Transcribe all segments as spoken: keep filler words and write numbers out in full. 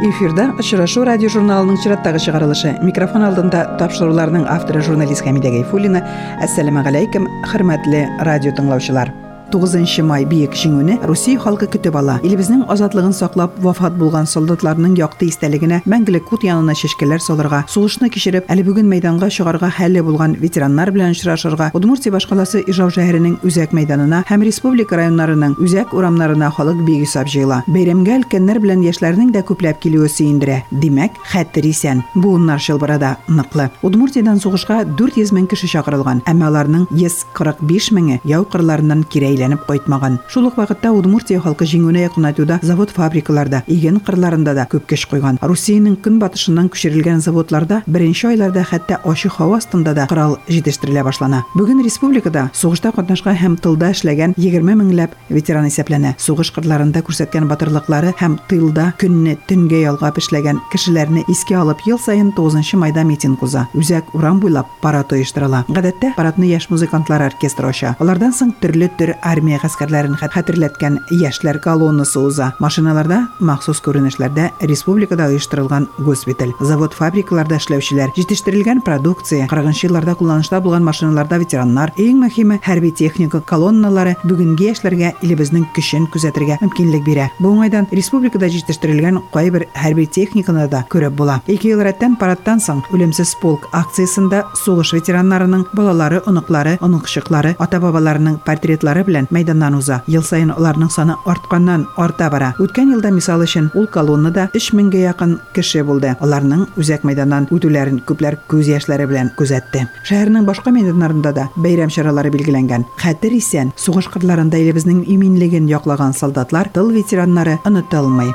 Эфирда «Ашырашу» радиожурналының чираттағы шығарылышы. Микрофон алдында тапшыруларының авторы журналист Хамида Гайфуллина. Ассаламу алейкум, хөрмәтле радио тыңлаучылар. тоғызыншы май бейік жеңуіні Русия халқы күтіп ала. Еліміздің азатлығын сақлап, вафат болған солдатларының яқты истәлігіне мәңгілік кут янына шешкелер солырға, сұлышны кешіріп, әлі бүгін мейданға шығарға хәлі болған ветеранлар білән шырашырға, Удмуртия башқаласы Ижау жәһәрінің үзәк мейданына, һәм республика районларының үзәк урамнарына халық бейгісап жиыла. Бәйрәмгә өлкәннәр белән яшьләрнең дә күпләп килүе сиендерә. Димәк, хәтер исән. Бу уннар шылбырада ныклы. Удмуртиядан сугышка дүрт йөз мең кеше чакырылган, әмма аларның йөз кырык биш меңе яу кырларыннан кире әйләнеп кайтмаган. Шул ук вакытта Удмуртия халкы җиңүне якынайтуда завод фабрикаларда, иген кырларында да көп кеш куйган. Русияның көнбатышыннан күчерелгән заводларда беренче айларда хәтта ачык һава астында да корал җитештерелә башлана. Бүген республикада сугышта катнашкан һәм тылда эшләгән егерме меңләп ветеран исәпләнә. Сугыш кырларында күрсәткән батырлыклары һәм тылда көнне төнгә ялгап эшләгән кешеләрне искә алып ел саен тоғызынчы майда митинг уза. Үзәк урам буйлап парад оештырыла. Гадәттә парадны яшь музыкантлар оркестры аша. Алардан соң төрле төр армия гаскәрләрен хәтерләткән яшьләр колоннасы уза. Машиналарда махсус күренешләрдә республикада оештырылган госпиталь, завод фабрикаларда эшләүчеләр, җитештерелгән продукция, кырыгынчы елларда кулланышта булган машиналарда ветераннар, иң мөһиме хәрби техника колонналары бүгенге яшьләргә илебезнең көчен күзәтергә мөмкинлек бирә. Бу уңайдан республикада җитештерелгән кайбер хәрби техниканы да күреп була. Ике ел рәттән парадтан соң Үлемсез полк акциясында сугыш ветераннарының балалары, оныклары, оныкчыклары, ата-бабаларының портретлары белән мәйданнан уза. Ел сайын аларның саны артканнан арта бара. Үткән елда мисал өчен ул колоннада өч меңгә якын кеше булды. Аларның үзәк мәйданнан үтүләрен күпләр күз яшьләре белән күзәтте. Шәһәрнең башка мәйданнарында да бәйрәм чаралары билгеләнгән. Хәтер исән, сугыш кырларында илебезнең иминлеген яклаган солдатлар, тыл ветераннары онытылмый.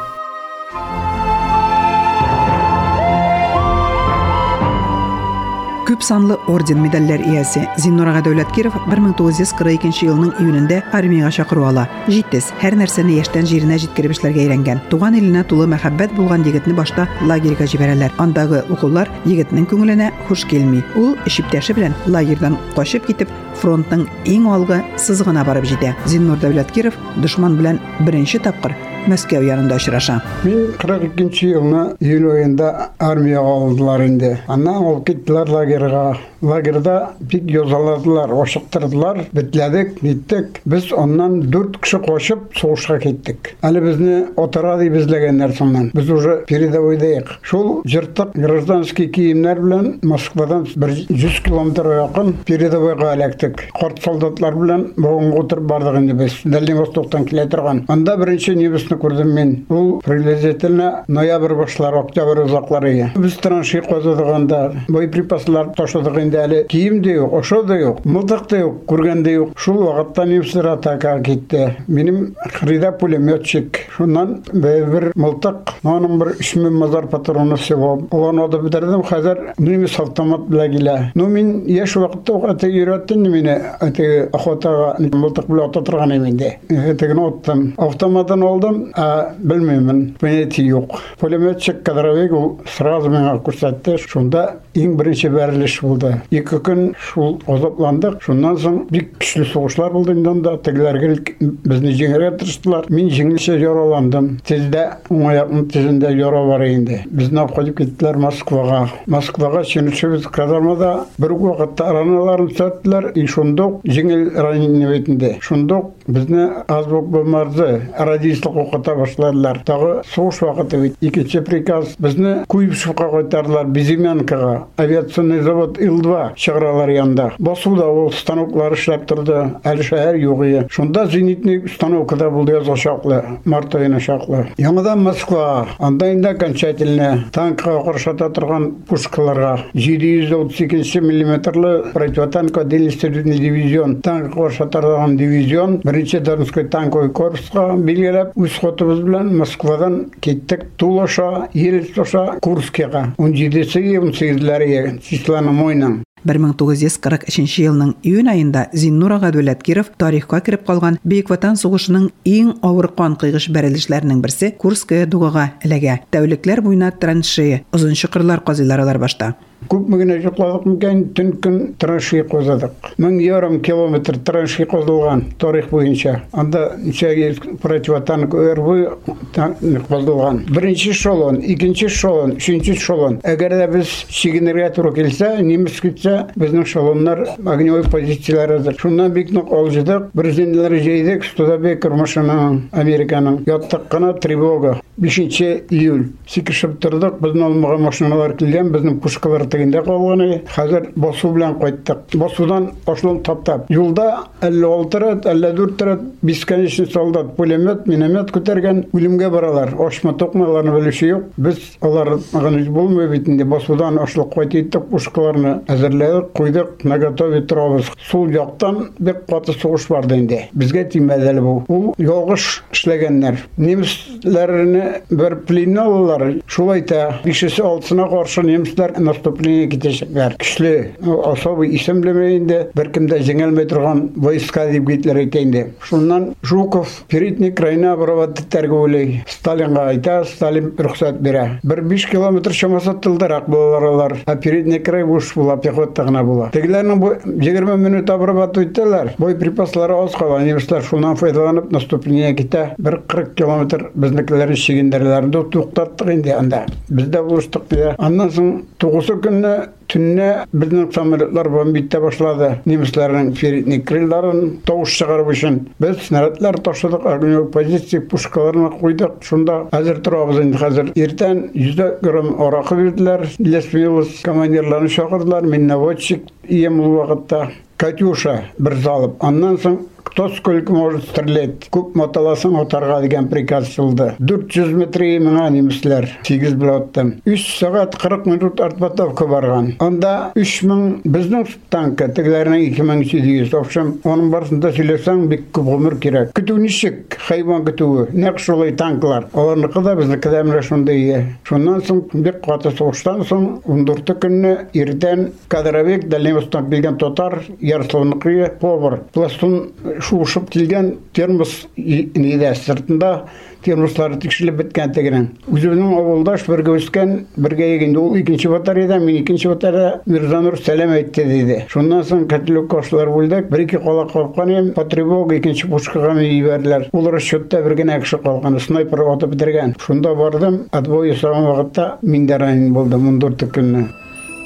Күп санлы орден медальләр иясе Зиннурага Дәүләткиров бер мең тугыз йөз кырык икенче елның июнендә армияга чакыру ала. Җитез, һәр нәрсәне яшьтән җиренә җиткереп эшләргә өйрәнгән. Туган иленә тулы мәхәббәт булган егетне башта лагерьга җибәрәләр. Андагы укулар егетнең күңеленә хуш килми. Ул ишептәше белән лагерьдан качып китеп, фронтның иң алгы сызыгына барып җитә. Зиннур Дәүләткиров душман белән беренче тапкыр Мәскәү янында очраша. Мин кырык икенче елны июль айында армияга алдылар инде. Аннан алып киттеләр лагерьга. Лагерьда бик язаладылар, ашыктырдылар, битләдек, биттек. Без аннан дүрт кеше кашып сугышка киттек. Әле безне отара дип безләгәннәр соңнан. Без уже передовойдайык. Шул җыртык гражданский киемнәр белән Москвадан йөз километр якын передовойга эләктек. Карт солдатлар белән бүгенге утырып бардык инде без. Дальний Востоктан килә торган. Анда беренче небесне күрдем мин. Ул приблизительно ноябрь башлары, октябрь узаклары. Без траншей казыдыганда, боеприпаслар ташыдык инде әле. Кием дә юк, ошо да юк, мылтык да юк, күргән дә юк. Шул вакытта немецләр атакага китте. Минем хрида пулеметчик. Шуннан бер мылтык, аның бер өч мең мазар патроны всего. Аларны да битердем. Хәзер немец автомат белән килә. Ну мин яшь вакытта ата йөрәттем мине. Ата охотага мылтык белән атырган инде. Әтегне оттым. Автоматдан алдым. А белмеймін, понятия юк. Пулеметчик кадровик ул сразу миңа күрсәтте. Шунда иң беренче бәрелеш булды. Ике көн шул азапландык. Шуннан соң бик көчле сугышлар булды инде анда. Тегеләр безне җиңәргә тырыштылар. Мин җиңелчә яраландым. Телдә уң аягым тезендә яра бар инде. Безне алып кайтып киттеләр Москвага. Москвага чөнчебез казармада бер үк вакытта раналарын төзәттеләр. И шунда җиңел ранение итте. Шунда безне аз булмады. Радистлык ката башладылар. Тагы сугыш вакыты бит. Икенче приказ безне Куйбышевка кайтардылар, Безименкага. Авиационный завод Ил-два чыгаралар янда. Басуда ул станоклары эшләп торды. Әле шәһәр югы. Шунда зенитный установкада булды язга чаклы, март аена чаклы. Яңадан Москва. Анда инде окончательно танкка каршыта торган пушкаларга җиде йөз утыз ике миллиметрлы противотанковый дальностреельный дивизион, танк каршыта торган дивизион, беренче Донской танковый корпуска билгеләп Хотыбыз белән Москвадан киттек Тулаша, Елецоша, Курскига. он җиденче - он сигезләре числаны мойның. бер мең тугыз йөз кырык өченче елның июнь айында Зиннурага Дәүләткиров тарихка кирип калган Бөек Ватан сугышының иң авыр кан кыйгыш бәрелешләренең берсе Курская дугага эләгә. Тәүлекләр буена траншея, озынчы кырлар казыйлар алар башта. Күп мүгіне жұқладық мүген түн күн транши қозадық. Мың ярым километр транши қозылған тарих бойынша. Анда нүшәге противотанк өрбі қозылған. Бірінші шолон, екінші шолон, үшінші шолон. Әгер де біз шегінерге тұру келсе, неміс кетсе, біздің шолонлар огневой позициялар әзір. Шундан бекнік ол жедік, бірізденділер жейдік, студа бек ұрмашының, Американың. Яттық қана тревога. бесінші июль. Секішіп тұрдық, біздің олмаға машиналар келген, біздің пушкалар тегінде қолғаны, қазір босу білен қойттық. Босудан қошылын таптап. Юлда элли алты рет, элли төрт рет бесконечный солдат, пулемет, миномет көтерген өлімге баралар. Ошма-тоқмаларны білуші ек. Біз оларған үз болмай бетінде босудан ашылық қойтеттік, ұшқыларны әзірледік, қойдық, наготове тұрабыз. Сол жақтан бек қаты соғыш барды енді. Бізге тимәдәлі бұл. Ол жоғыш ішлегеннер. Неміслеріні бір плене алалар. Шул айта, бишесі алтысына қаршы немістер наступление кетешектер. Күшлі, особый исім білмейінде, біркімді жеңелмей тұрған войска деп кетілер екенде. Шуннан Жуков, Передник райына бұрабатты тәргі өлей. Сталинға айта, Сталин рұқсат бере. Бір беш километр шамасы тылдырақ болалар алар. А Передник рай бұш бұла, пехоттағына бұла. Тегілерінің жиырма минут бұрабатты өттелер. Бой припаслары аз қала. Немістер шуннан файдаланып наступление кете. Бір қырық километр біздікілерін шегендерлерді тұқтаттық енді анда. Бізді бұлыштық бе. Андан соң тоғысы күнні түнне біздің самолетлар бомбитте башлады. Немістердің передник крылдарын тоғыш шығарып үшін. Біз снарядлар ташыдық, огневой позиция пушкаларына қойдық. Шунда әзір тұрабыз енді қазір. Ертен жүз грамм арақы берділер. Лесмилос командирларын шақырдылар. Мен наводчик ием ол уақытта. Катюша бір залып. Андан соң кто сколько может стрелять. Күп маталасын отарға деген приказ жылды. төрт жүз метр еміңа немістілер. сегіз блоттан. үш сағат қырық минут артпатовка барған. Онда үш мың біздің танка, тегілерінің екі мың сегіз жүз. Общем, оның барысында сөйлесең бек көп ғұмыр керек. Күту нешік, хайван күтуі. Нәқ шолай танкалар. Оларнықы да біздікі дәмілі шында ие. Шоннан соң бек қаты соғыштан соң он төрт күнні ертен Кадровек дәлемістан келген тотар Ярславнықы повар. Пластун шуышып келген термос нейді сыртында термослары текшіліп біткен тегінен. Өзімнің ауылдаш бірге өскен, бірге егенде ол екінші батареяда, мен екінші батареяда Мирзанур сәлем айтты дейді. Шондан соң кәтілік қошылар бөлдік, бір-екі қолақ қалқан ем, по тревога екінші пушқаға мей берділер. Ол расчетта бірген әкші қалқаны, снайпер отып бітірген. Шонда бардым, отбой жасаған уақытта мен де ранен болдым он төрт күннен.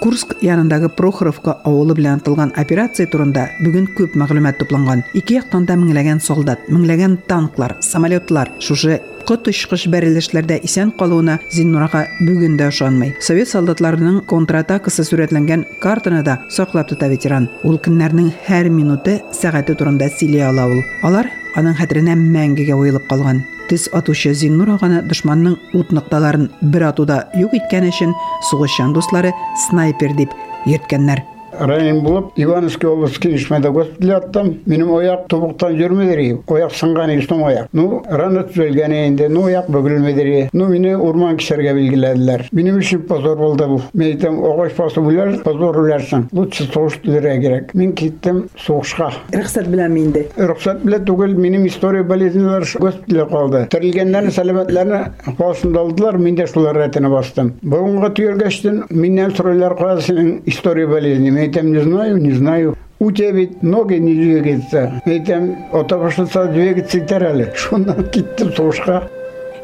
Курск янындағы Прохоровка ауылы білен атылған операция турында бүгін көп мағлумат топланған. Екі яқтан да міңләген солдат, міңләген танклар, самолетлар, шушы құт-ұшқыш бәрелешлерді исен қалуына Зиннураға бүгін де ұшанмай. Совет солдатларының контратакысы сүретленген картаны да соқлап тұта ветеран. Ол күнлерінің әр минуты сағаты турында силе алауыл. Алар аның хәтіріне мәңгеге ойылып қалған. Тез атушы Зиннур ағаны дұшманның ут нықталарын бір атуда юк еткен үшін суғышшан достары снайпер деп ерткеннер. Райын болып, Ивановский облысы кенішмәді госпиталі аттам. Менім ояқ тобықтан жүрмедері, ояқ сынған егістім ояқ. Ну, раны түзелгені енді, ну, ояқ бөгілмедері. Ну, мені орман кішерге білгіләділер. Менім үшін позор болды бұл. Мен етім, оғаш басы бұлар, позор үлерсің. Лучше соғыш түзіре керек. Мен кеттім соғышқа. Рұқсат білем енді? Рұқсат біле түгіл, менім история болезнілер госпиталі қалды. Тірілгендерін, сәлематлерін қолысында алдылар, мен де шулар рәтіні бастым. Бүгінгі түйергештен, меннен сұраулар қоясының история болезні. Я там не знаю, не знаю. У тебя ведь ноги не двигаются. Я там от того, что двигаться и тарали. Что нам китты сушка?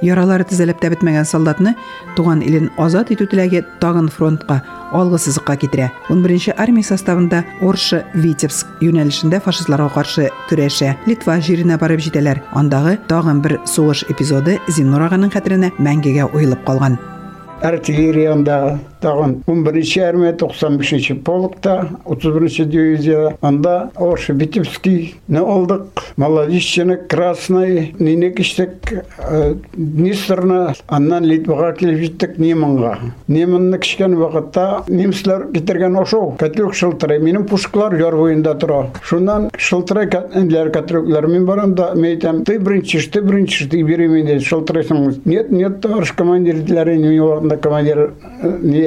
Яралары тізіліп тәбітмеген солдатны туған елін азат ету тіләге тағын фронтқа, алғы сызыққа кетіре. он бірінші армия составында Оршы Витебск юнәлішінде фашистларға қаршы күреше. Литва жеріне барып жетелер. Андағы тағын бір соғыш эпизоды Зиннурағаның қатіріне мәңгеге ойылып қалған. Артиллерияда тағын он бірінші армия тоқсан бесінші полкта, отыз бірінші дивизияда. Анда Оршы Витебский не алдық, Маловищені, Красный, нене кіштік, Днестрна, аннан Литваға келіп жеттік Неманға. Неманны кішкен вақытта немістер кетірген ошоу, кәтілік шылтырай, менің пушкалар жар бойында тұра. Шунан шылтырай кәтілер кәтіліклермен барамда, мейтем, ты біріншіш, ты біріншіш, ты беременде шылтырайсың. Нет, нет, товарищ командир, диләрі, не уақытында командир не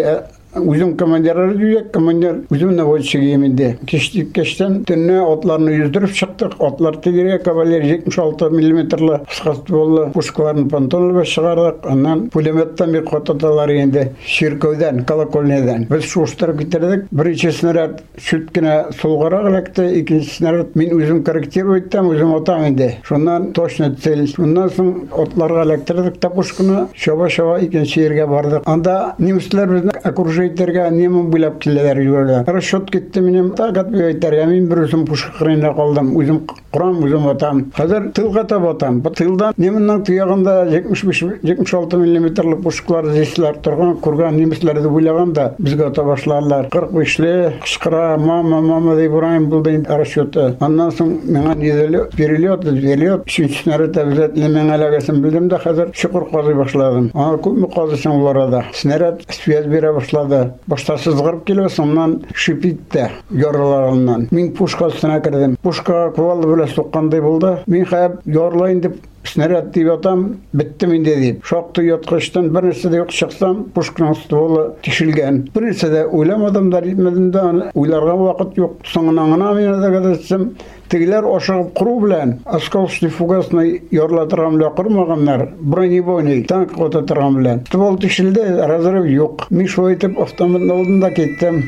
Uzun komandirler diyor, komandir uzun navodçu giyiminde. Keşti, keşten tenne atlarını yüzdürüp çıktık. Atlar tegiriye kavaler yetmiş altı milimetre'lı kıskatbollu kuşkuların pantolonu çıkardık. Ondan pulemetten bir katatalar indi. Şirkövden, kalakolneden. Biz şuştırıp getirdik. Birincisine rat sütkine solgara kılaktı. İkincisine rat min uzun karakter ettim, uzun otam indi. Şundan toşna tel. Bundan sonra atlarga elektirdik ta kuşkını. Şaba şaba ikinci yerge vardık. Anda Nemisler bizden akuruşu Жайтерге немін бұйлап келелер үйгерді. Расчет кетті менем тағат бөйтерге. Мен бір өзім пұшы қырында қалдым. Өзім құрам, өзім атам. Қазір тылға тап атам. Тылдан неміннің тұяғында жетпіс алты миллиметрлік пұшықларды зесілер тұрған, көрген немісілерді бұйлағанда бізге ата башыларлар. қырық бешлі, қышқыра, мама, мама дей бұрайын бұл дейін расчеті. Аннан соң мені неділі перелет, перелет. Үшіншісіне рет әбізетіне мен әләгесін білдім де қазір шүкір қазы башыладым. Ана көпмі қазысын оларада. Снаряд свет бере башылады. Баштасы зығырып келіп, соннан шипитті ярыларынан. Мен пушқа үстіне кірдім. Пушқа құвалды бөлі соққандай болды. Мен қайып ярылайын деп, снаряд деп атам, бітті менде деп. Шақты ұятқыштан бір нәрседе өқ шықсам, пушқының үсті болы тешілген. Бір нәрседе ойламадым да, етмедім де, ойларға уақыт жоқ. Соңынаңына мені де кәдетсім, тегілер ошығып құру білән, осколочный фугасына ярлатырған біле құрмағандар, бронебойный танк қотатырған білән. Тұбол тішілді, разрыв жоқ. Мен шо етіп автомобильдің алдында кеттім.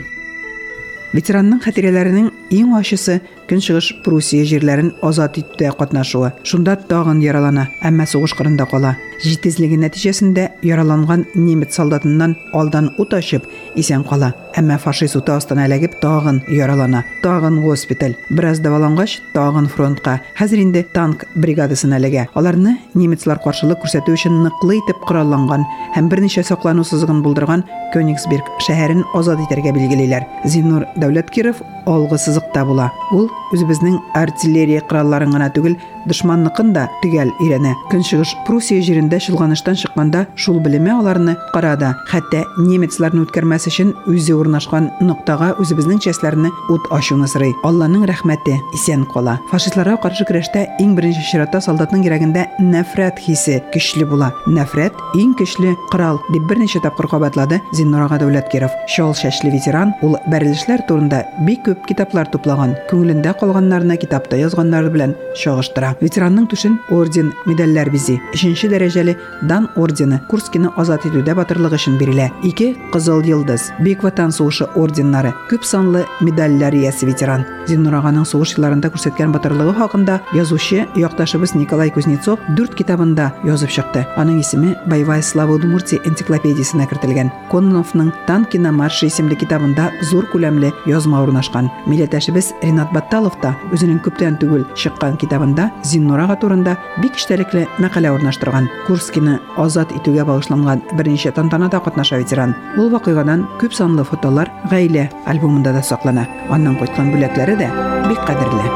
Ветеранның қатерелерінің ең ашысы күншығыш Прусия жерлерін азат етуде қатнашуы. Шунда тағын яралана, әмма соғыш қырында қала. Жетезілігі нәтижесінде яраланған неміт солдатынан алдан ұташып, есен қала. Әмма фашист ұта астан әлігіп тағын яралана, тағын госпиталь. Біраз даваланғаш тағын фронтқа. Хәзірінде танк бригадасын әлігі. Аларны немітлар қаршылық көрсету үшін нықлы етіп құралланған, һәм бірнеше сақлану сызығын болдырған Кёнигсберг шәһәрін азат етерге белгілейлер. Зиннур Дәүләткиров алғы сызықта була. Ол өзіміздің артиллерия құралларын ғана түгіл, дұшманнықын да түгел үйрәне. Күншығыш Прусия жерінде шылғаныштан шыққанда шул біліме аларыны қарады. Хәтта немецлерін өткермәсі үшін өзе орнашқан нұқтаға өзіміздің чәслеріні от ашуны сырай. Алланың рәхмәті исен қала. Фашистларға қаршы күрәштә иң бірінші ширатта солдатның керегінде нәфрәт хисе күшлі була. Нәфрәт иң күшлі құрал деп бірнеше тапқыр қабатлады Зиннур Дәүләткиров. Шал шәшлі ветеран, ол бәрілішлер турында бик көп китаплар туплаган, күңелендә калганнарына китапта язганнары белән чагыштыра. Ветеранның түшен орден, медальләр бизи. Өченче дәрәҗәле дан ордены Курскине азат итүдә батырлыгы өчен бирелә. Ике кызыл йолдыз, Бөек Ватан сугышы орденнары, күп санлы медальләр иясе ветеран. Зиннур аганың сугыш елларында күрсәткән батырлыгы хакында язучы якташыбыз Николай Кузнецов дүрт китабында язып чыкты. Аның исеме Боевая слава Удмуртии энциклопедиясенә кертелгән. Конновның танки на марше исемле китабында зур күләмле язма урнашкан. Милләттәшебез Ринат Батталов та өзенең күптән түгел чыккан китабында Зиннур ага турында бик эчтәлекле мәкалә урнаштырган. Курскине азат итүгә багышланган берничә тантанада катнаша ветеран. Ул вакыйгадан күп санлы фотолар гаилә альбомында да саклана. Аннан кайткан бүләкләре дә бик кадерле.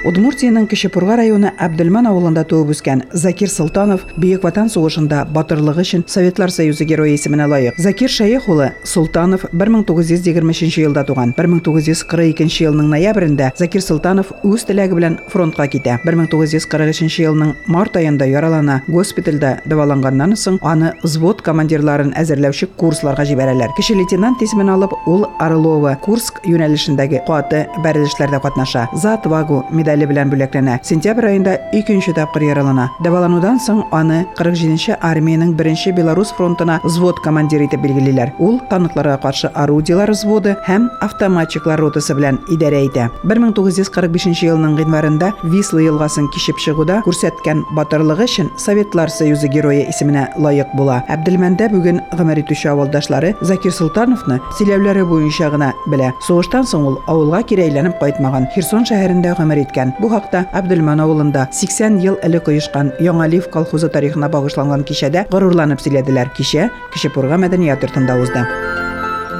Удмуртияның Кечепурга районы Әбдельман авылында туып үскән Закир Султанов Бөек Ватан сугышында батырлыгы өчен Советлар Союзы герое исеменә лаек. Закир Шәех улы Султанов мең тугыз йөз егерме өченче елда туган. мең тугыз йөз кырык икенче елның ноябрендә Закир Султанов үз теләге белән фронтка китә. мең тугыз йөз кырык өченче елның март аенда яралана, госпитальдә дәваланганнан соң аны взвод командирларын әзерләүче курсларга җибәрәләр. Кече лейтенант исемен алып ул Орлова Курск юнәлешендәге каты бәрелешләрдә катнаша. За отвагу әле белән бүләкләнә. Сентябрь айында икенче тапкыр яралана. Дәваланудан соң аны кырык җиденче армияның беренче Белорус фронтына взвод командиры итеп билгелиләр. Ул танкларга каршы орудиялар взводы һәм автоматчиклар ротасы белән идарә итә. мең тугыз йөз кырык бешенче елның гыйнварында Висла елгасын кичеп чыгуда күрсәткән батырлыгы өчен Советлар Союзы герое исеменә лаек була. Әбдельмәндә бүген гомер итүче авылдашлары Закир Султановны сөйләүләре буенча гына белә. Сугыштан соң ул авылга кирәйләнеп кайтмаган. Херсон шәһәрендә гомер иткән. Бу хакта Әбдельман авылында сиксән ел элек оешкан Яңалив колхозы тарихына багышланган кичәдә горурланып сөйләделәр. Кичә Кечепурга мәдәният йортында узды.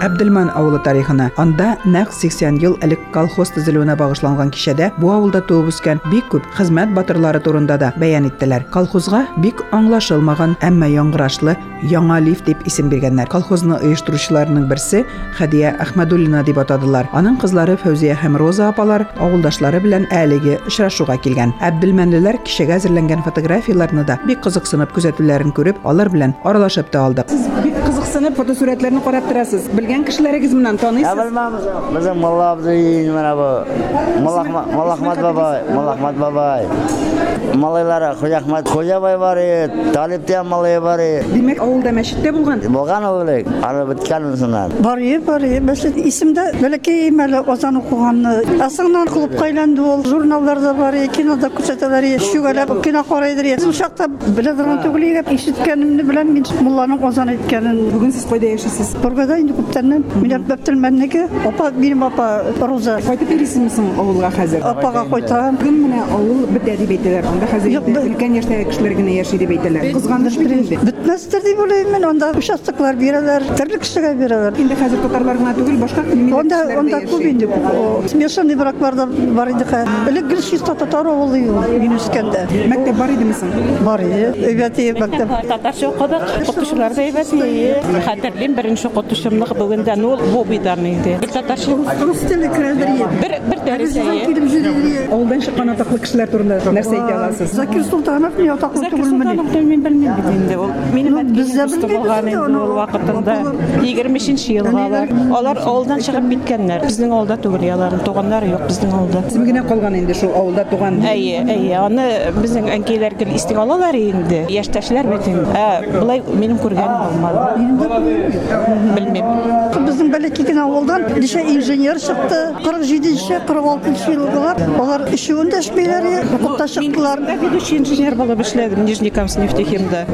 Әбдельман авылы тарихына, анда нәкъ сиксән ел элек колхоз төзелүенә багышланган кичәдә бу авылда туып үскән бик күп хезмәт батырлары турында да бәян иттеләр. Колхозга бик аңлашылмаган, әмма яңгырашлы Яңалив дип исем биргәннәр. Колхозны оештыручыларның берсе Хәдия Әхмәдуллина дип атадылар. Аның кызлары Фәүзия һәм Роза апалар авылдашлары белән әлеге очрашуга килгән. Әбдельмәнлеләр кичәгә әзерләнгән фотографияларны да бик кызыксынып күзәтүләрен күреп, алар белән аралашып та алдык. Сез бик кызык shaxsini fotosuratlarini qarab turasiz. Bilgan kishilaringiz bilan taniysiz? Bilmaymiz. Bizning Mulla Abduyin mana bu Mulla Ahmad Babayev, Mulla Ahmad Babayev. Malaylar Xo'ja Ahmad Xo'jaboy bor edi, Talibda ham malay bor edi. Demak, ovulda masjidda bo'lgan. Bo'lgan o'lik, ana bitganmisan. Bor edi, bor edi. Masjid ismida balakay mala ozon o'qiganni. Asingdan qilib qaylandi ol, jurnallarda bor edi, kinoda ko'rsatiladi, shugalar kino qoraydir. Shu shaqda biladirman to'g'liga eshitganimni bilan men mullaning ozon aytganini. Bugun siz qo'yda yashaysiz? Burgada endi ko'ptandan Mirat Babtilmanniki, opa, benim opa Roza. Qaytib berisizmi ovulga hozir? Opaga qo'ytaman. Bugun mana ovul bitadi betilar. Unda hozir ulkan yoshdagi kishilargina yashaydi betilar. Qizg'andish birinchi. Bitmasdir deb o'ylayman. Unda o'shaqlar beralar, tirlik kishiga beralar. Endi hozir to'tarlar bilan tugul boshqa kimlar? Unda unda ko'p endi. Smeshani braklarda bor edi. Ilk Grishis tatar ovuli Yunuskanda. Maktab bor edimisan? Bor edi. Evati maktab. Tatarcha o'qidik. O'qituvchilarda evati. Xatirlayman birinchi o'qituvchimni bugundan ol bu bidarni edi. Tatarcha rus tili krediri. Bir bir darajasi. Ovuldan chiqqanotaqli kishilar turida narsa aytasiz. Zakir Sultonovni yotoqni bilmayman. Men bilmayman endi ol. Meni bizda bo'lgan endi ol vaqtida yigirminchi yilgalar. Ular ovuldan chiqib ketganlar. Bizning ovulda tug'ilganlar, tug'anlari yo'q bizning ovulda. Bizgina qolgan endi shu ovulda tug'an. Ayye, ayye. Uni bizning ankelar kelib istig'olalar endi. Yoshdoshlar bilan. Ha, bulay mening ko'rganim bo'lmadi. Bilmayman. Bizning balakigina ovuldan disha injener chiqdi. qirq yetti qirq olti yillar. Ular ishunda ishmaylar, huquqda chiqdilar. Ведущий инженер bo'lib ishladim Nijniy Kamsneft-da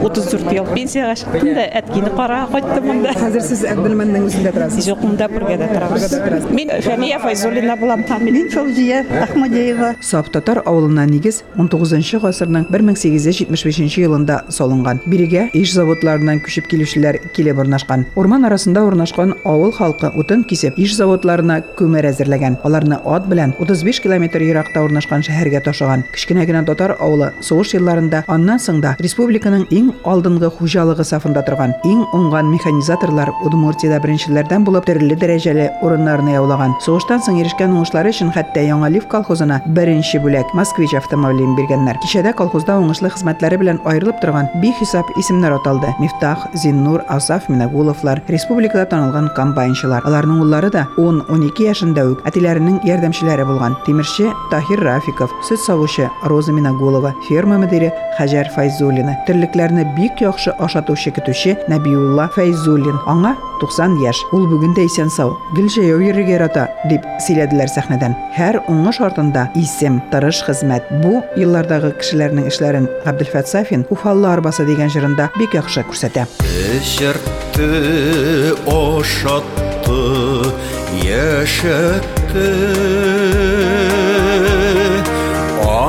o'ttiz to'rt yil pensiyaga chiqdim-da, atkini qora qaytdim bunda. Hozir siz Abdulmanning o'zida turasiz? Yo'q, unda birgada turamiz. Men Famiya Fayzullina bilan tanildim. Fauziya Ahmadiyeva. Soptotar ovulundan Negiz o'n to'qqizinchi asrning ming sakkiz yuz yetmish beshinchi yilida solingan. Biriga ish zavodlaridan ko'chib keluvchilar kele birlashgan. O'rmon orasida o'rnashgan ovul xalqi o'tin kesib, ish zavodlarına ko'mir hazırlagan. Ularni ot bilan o'ttiz besh kilometr yiroqda o'rnashgan shaharga tashlagan. Kichkinagina totar ovuli sovush yillarida ondan so'ngda respublikaning eng oldingi xo'jaligi safida turgan, eng o'ng'an mexanizatorlar Udmurtiyada birinchilardan bo'lib turli darajali o'rinlarni yo'llagan. Sovushdan so'ng erishgan o'ng'ishlari uchun hatto Yangilev kolxozini birinchi bo'lak Moskvich avtomobilini berganlar. Kishada kolxozda o'ng'ishli xizmatlari bilan ayrilib turgan behisob ismlar otildi. Miftah, Zinnur, Asaf, Minagulovlar respublikada tanilgan kombaynchilar. Ularning o'g'illari da o'n o'n ikki yoshda atilarining yordamchilari bo'lgan. Temirchi Tahir Rafikov, sut sovuvchi Roza Minagulova, ferma müdiri Hajar Fayzullina, tirliklarni bik yaxshi oshatuvchi ketuvchi Nabiyulla Fayzullin. Ona to'qson yosh. Ul bugunda isen sav, Giljayev yeriga rota deb siyladilar sahnadan. Har o'ngish ortida ism, tirish xizmat. Bu yillardagi kishilarning ishlarini Abdulfat Safin Ufallar arbasi degan jirinda bik yaxshi ko'rsatdi. Ishirtdi, oshatdi, yashatdi.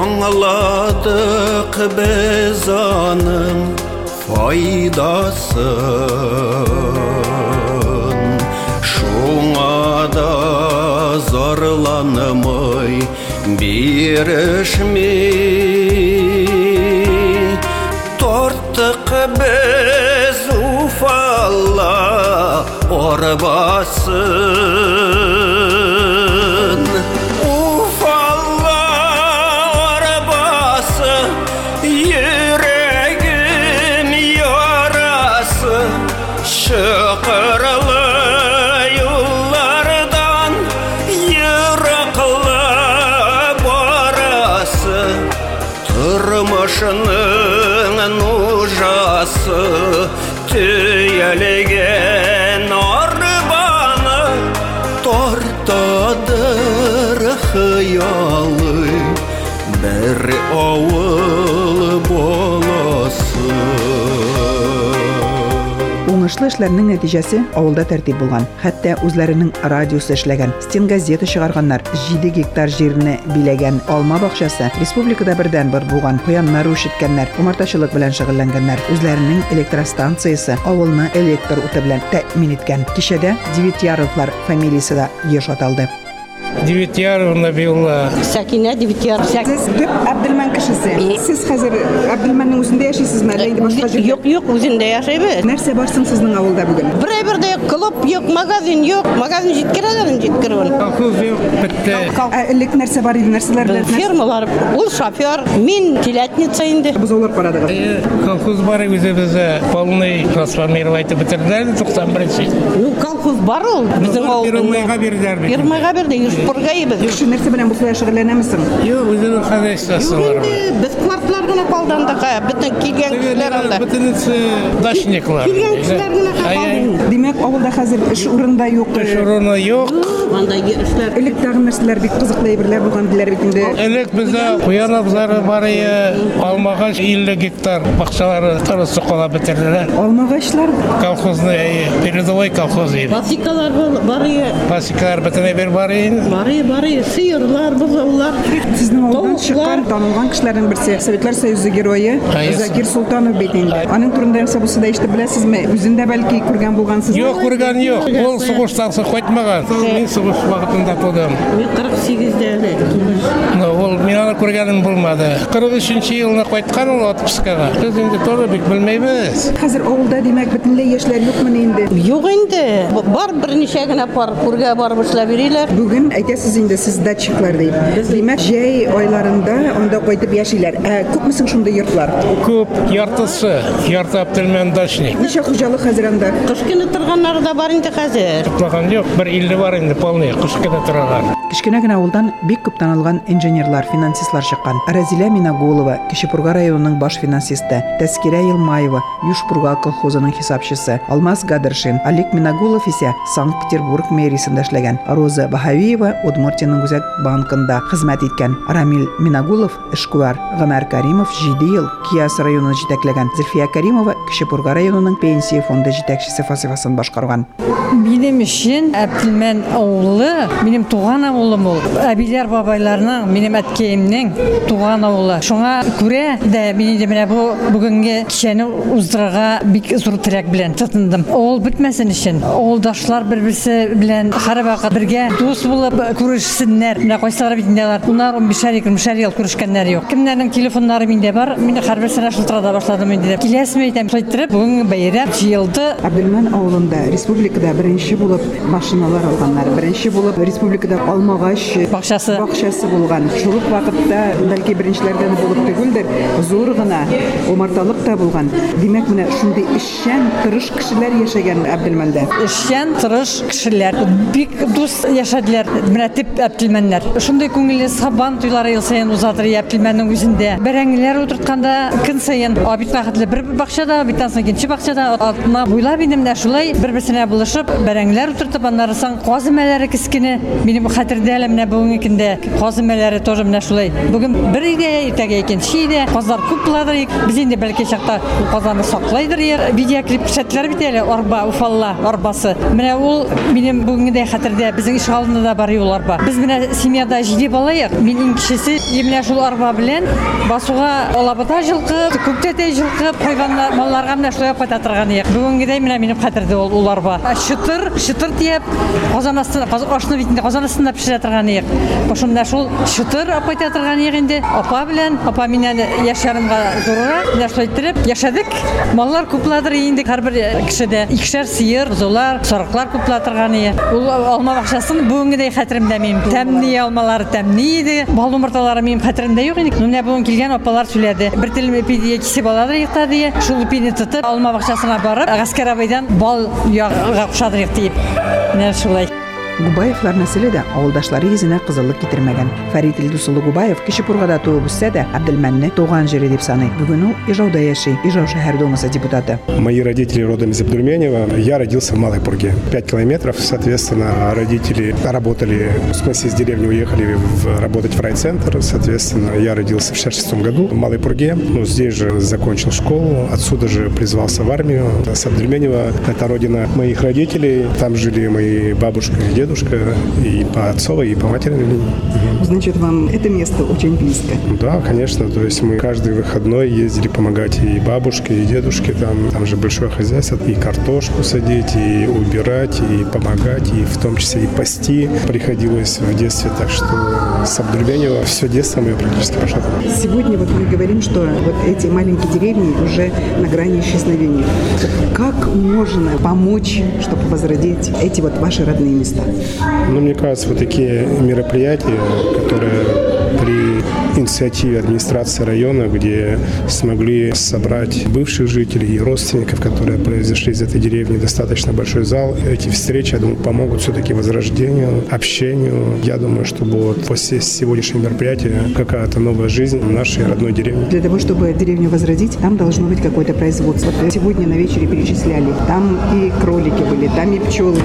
Anladık biz onun faydasın, şuna da zorlanmay birişmi, tortık biz ufalla orbasın. Şının ujası tüyelegen arbanı tortadır hıyalı bir avul bolasın. O'ng'ishli ishlarning natijasi ovulda tartib bo'lgan. Hatto o'zlarining radiosi ishlagan, Stin gazeti chiqarganlar, yetti gektar yerni bilagan, olma bog'chasi respublikada birdan bir bo'lgan, qo'yanlar o'shitganlar, umartashilik bilan shug'ullanganlar, o'zlarining elektrostansiyasi, ovulni elektr o'ti bilan ta'min etgan. Kishada Devetyarovlar familiyasida yosh ataldi. Девятьяровна Билла. Сакина Девятьяров. Siz hazır Abdülman'ın üzerinde yaşıyorsunuz nerede başka yok yok üzerinde yaşayabiliriz. Nerede varsın sizin avulda bugün? Buraya bir klub yok, magazin yok, magazin jitkirlerin jitkirlerin. Kalkıp yok, bitti. Ellik nerede var idi, nerede? Firmalar, ul şoför, min tilatnica indi. Biz onlar paradı. Kalkıp var bize bize полный transformirovat bitirdiler doksan birinci. Kalkıp var ol bizim avulda. Firmaya verdiler. Firmaya verdi, yurtburgayı biz. Şu nerede benim bu kadar şagirlenir misin? Yok, bizim kardeşlerim var. Biz кварталар гына калдан да кая, бүтән килгән кешеләр анда. Бүтәнесе дачниклар. Килгән кешеләр гына калды. Димәк, авылда хәзер эш урында юк. Эш урыны юк. Анда эшләр, элек тагы нәрсәләр бик кызыклы әйберләр булган диләр бит инде. Элек бездә куян абзары бар иде. Алмагач elli гектар бакчалары тарысы кала битерделәр. Алмагачлар колхозны, передовой колхоз иде. Пасекалар бар иде. Пасекалар бөтен әйбер бар иде. Бар иде, бар иде. Сыерлар, бозаулар. Сезнең авылдан чыккан танылган кешеләрнең берсе. Советлер Союзы геройы Закир Султанов бит инде. Аның турында нәрсә булса да ишетеп беләсезме? Үзендә бәлки күргән булгансыз. Юк, күргән юк. Ул сугыштансы кайтмаган. Мин сугыш вакытында булдым. Мин кырык сегездә әле. Ну, ул мин күргәнем булмады. кырык өченче елны кайткан ул отпускага. Без инде торы бик белмәйбез. Хәзер авылда димәк бөтенләй яшьләр юкмы инде? Юк инде. Бар берничә генә пар күргә барып эшләп йөриләр. Бүген әйтәсез инде сез датчиклар дип. Димәк, җәй айларында анда кайтып яшиләр. Күпмесең шунда йортлар? Күп, яртысы, ярты Абдельмән дачник. Ничә хуҗалык хәзер анда? Кыш көне торганнары да бар инде хәзер. Тотлаган юк, бер илле бар инде, полный кыш көне торган. Кичкенә генә авылдан бик күп танылган инженерлар, финансистлар чыккан. Разилә Минагулова, Кечепурга районының баш финансисты, Тәскирә Елмаева, Юшпурга колхозының хисапчысы, Алмаз Гадыршин, Олег Минагулов исә Санкт-Петербург мэриясендә эшләгән. Роза Баһавиева Удмуртияның Үзәк банкында хезмәт иткән. Рамил Минагулов эшкуар. Гомәр Каримов җиде ел Кияс районына җитәкләгән. Зөлфия Каримова Кечепурга районының пенсия фонды җитәкчесе вазифасын башкарган. Минем өчен Әптелмән авылы минем туган авылым ул. Әбиләр бабайларның, минем әткәемнең туган авылы. Шуңа күрә дә мине дә менә бу бүгенге кичәне уздырырга бик зур теләк белән тотындым. Авыл битмәсен өчен, авылдашлар бер-берсе белән һәрвакыт бергә дус булып күрешсеннәр. Менә кайсылары бит инде унар ун бишәр икән, ун бишәр ел күрешкәннәр юк. Кемнәрнең телефоннары миндә бар. Мин һәрбер сәне шылтырата башладым инде. Киләсме әйтәм, шылтырып, бүген бәйрәм җыелды. Әбдельмән авылында республикада беренче булып машиналар алганнар, беренче булып республикада Алмагач бакчасы бакчасы булган. Шул вакытта бәлки беренчеләрдән булып түгелдер, зур гына умарталык та булган. Димәк, менә шундый эшчән, тырыш кешеләр яшәгән Әбдельмәндә. Эшчән, тырыш кешеләр бик дус яшәделәр. Менә тип Әбдельмәннәр. Шундый күңелле сабан туйлары ел саен узатыр Әбдельмәннең үзендә. Бәрәңгеләр утыртканда көн саен абит вакытлы бер бакчада, биттән соң икенче бакчада алтына буйлап инем дә шулай бер-берсенә булышып, бәрәңгеләр утыртып, аннары соң казымәләре кискене. Минем хәтердә әле менә бүгенге көндә казымәләре тоже менә шулай. Бүген бер идә, иртәгә икенче идә. Казлар күп буладыр. Без инде бәлки чакта казаны саклайдыр. Видеоклип күрсәтләр бит әле арба, уфалла арбасы. Менә ул минем бүгенгедә хәтердә, безнең иш алдында да бар юллар бар. Без менә семьяда җиде балаек. Минең кешесе менә шул арба белән басуга алабата җылкып, күктәтә җылкып, хайваннар, малларга менә шулай кайта торган як. Бүгенгедә менә минем хәтердә ул улар бар. Шытыр, шытыр диеп, казан астына, ашны битендә казан астына пешерә торган як. Шунда шул шытыр кайта торган як инде. Апа белән, апа миннән яшәренга турыра, менә шулай итеп яшәдек. Маллар күпләдер инде, һәр бер кешедә икешәр сыер, бозулар, сарыклар күпләп торган як. Ул алма бакчасын бүгенгедә хәтеремдә минем. Тәмни алмалары тәмни иде. Бал умырталары минем хәтеремдә юк инде. Менә бу килгән апалар сөйләде. Бер телме педия кисе балалар якта дие. Шул педия тотып алма бакчасына барып, Гаскарабайдан бал ягыга кушадыр дип. Менә шулай. Губаевлар мәсәле дә авылдашлары йөзенә кызыллык китермәгән. Фәрит Илдусулы Губаев Кечепургада туып үссә дә, Әбдельмәнне туган җире дип саный. Бүген ул Ижауда яши, Ижау шәһәр Думасы депутаты. Мои родители родом из Абдульменева. Я родился в Малой Пурге. пять километров, соответственно, родители работали, в смысле, из деревни уехали в, работать в райцентр. Соответственно, я родился в шестьдесят шестом году в Малой Пурге. Ну, здесь же закончил школу, отсюда же призвался в армию. С Абдельменева — это родина моих родителей. Там жили мои бабушки и дедушки. дедушка и по отцовой, и по материнной линии. Значит, вам это место очень близко? Да, конечно. То есть мы каждый выходной ездили помогать и бабушке, и дедушке. Там, там же большое хозяйство. И картошку садить, и убирать, и помогать, и в том числе и пасти приходилось в детстве. Так что с Абдульбенева все детство мое практически пошло. Сегодня вот мы говорим, что вот эти маленькие деревни уже на грани исчезновения. Как можно помочь, чтобы возродить эти вот ваши родные места? Ну, мне кажется, вот такие мероприятия, которые при инициативе администрации района, где смогли собрать бывших жителей и родственников, которые произошли из этой деревни, достаточно большой зал. Эти встречи, я думаю, помогут все-таки возрождению, общению. Я думаю, что вот после сегодняшнего мероприятия какая-то новая жизнь в нашей родной деревне. Для того, чтобы деревню возродить, там должно быть какое-то производство. Сегодня на вечере перечисляли. Там и кролики были, там и пчелы.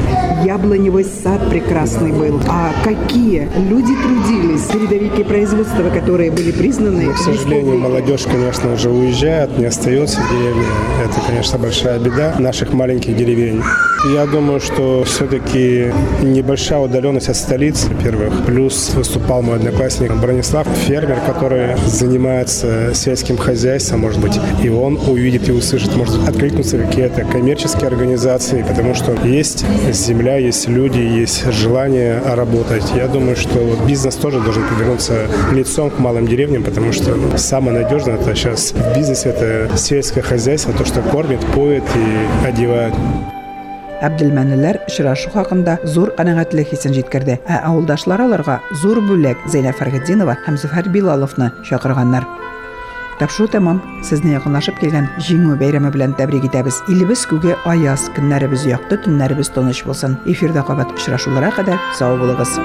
Яблоневый сад прекрасный был. А какие люди трудились, передовики производства, которые были признаны. Но, к сожалению, молодежь, конечно, уже уезжает, не остается в деревне. Это, конечно, большая беда наших маленьких деревень. Я думаю, что все-таки небольшая удаленность от столицы, во-первых. Плюс выступал мой одноклассник Бронислав, фермер, который занимается сельским хозяйством, может быть. И он увидит и услышит, может откликнуться какие-то коммерческие организации, потому что есть земля, есть люди, есть желание работать. Я думаю, что бизнес тоже должен повернуться лицом к малым деревням, потому что самое надежное это сейчас в бизнесе, это сельское хозяйство, то, что кормит, поет и одевает. Абдельмәнлеләр очрашу хакында зур канагатьлек хисен җиткерде. Ә авылдашлар аларга зур бүләк Зәйнәп Фәргетдинова һәм Зөфәр Билаловны чакырганнар. Тапшыру тамам. Сезне якынлашып килгән җиңү бәйрәме белән тәбрик итәбез. Илебез күге аяз, көннәребез якты, төннәребез тыныч булсын. Эфирдә кабат очрашуларга кадәр сау булыгыз.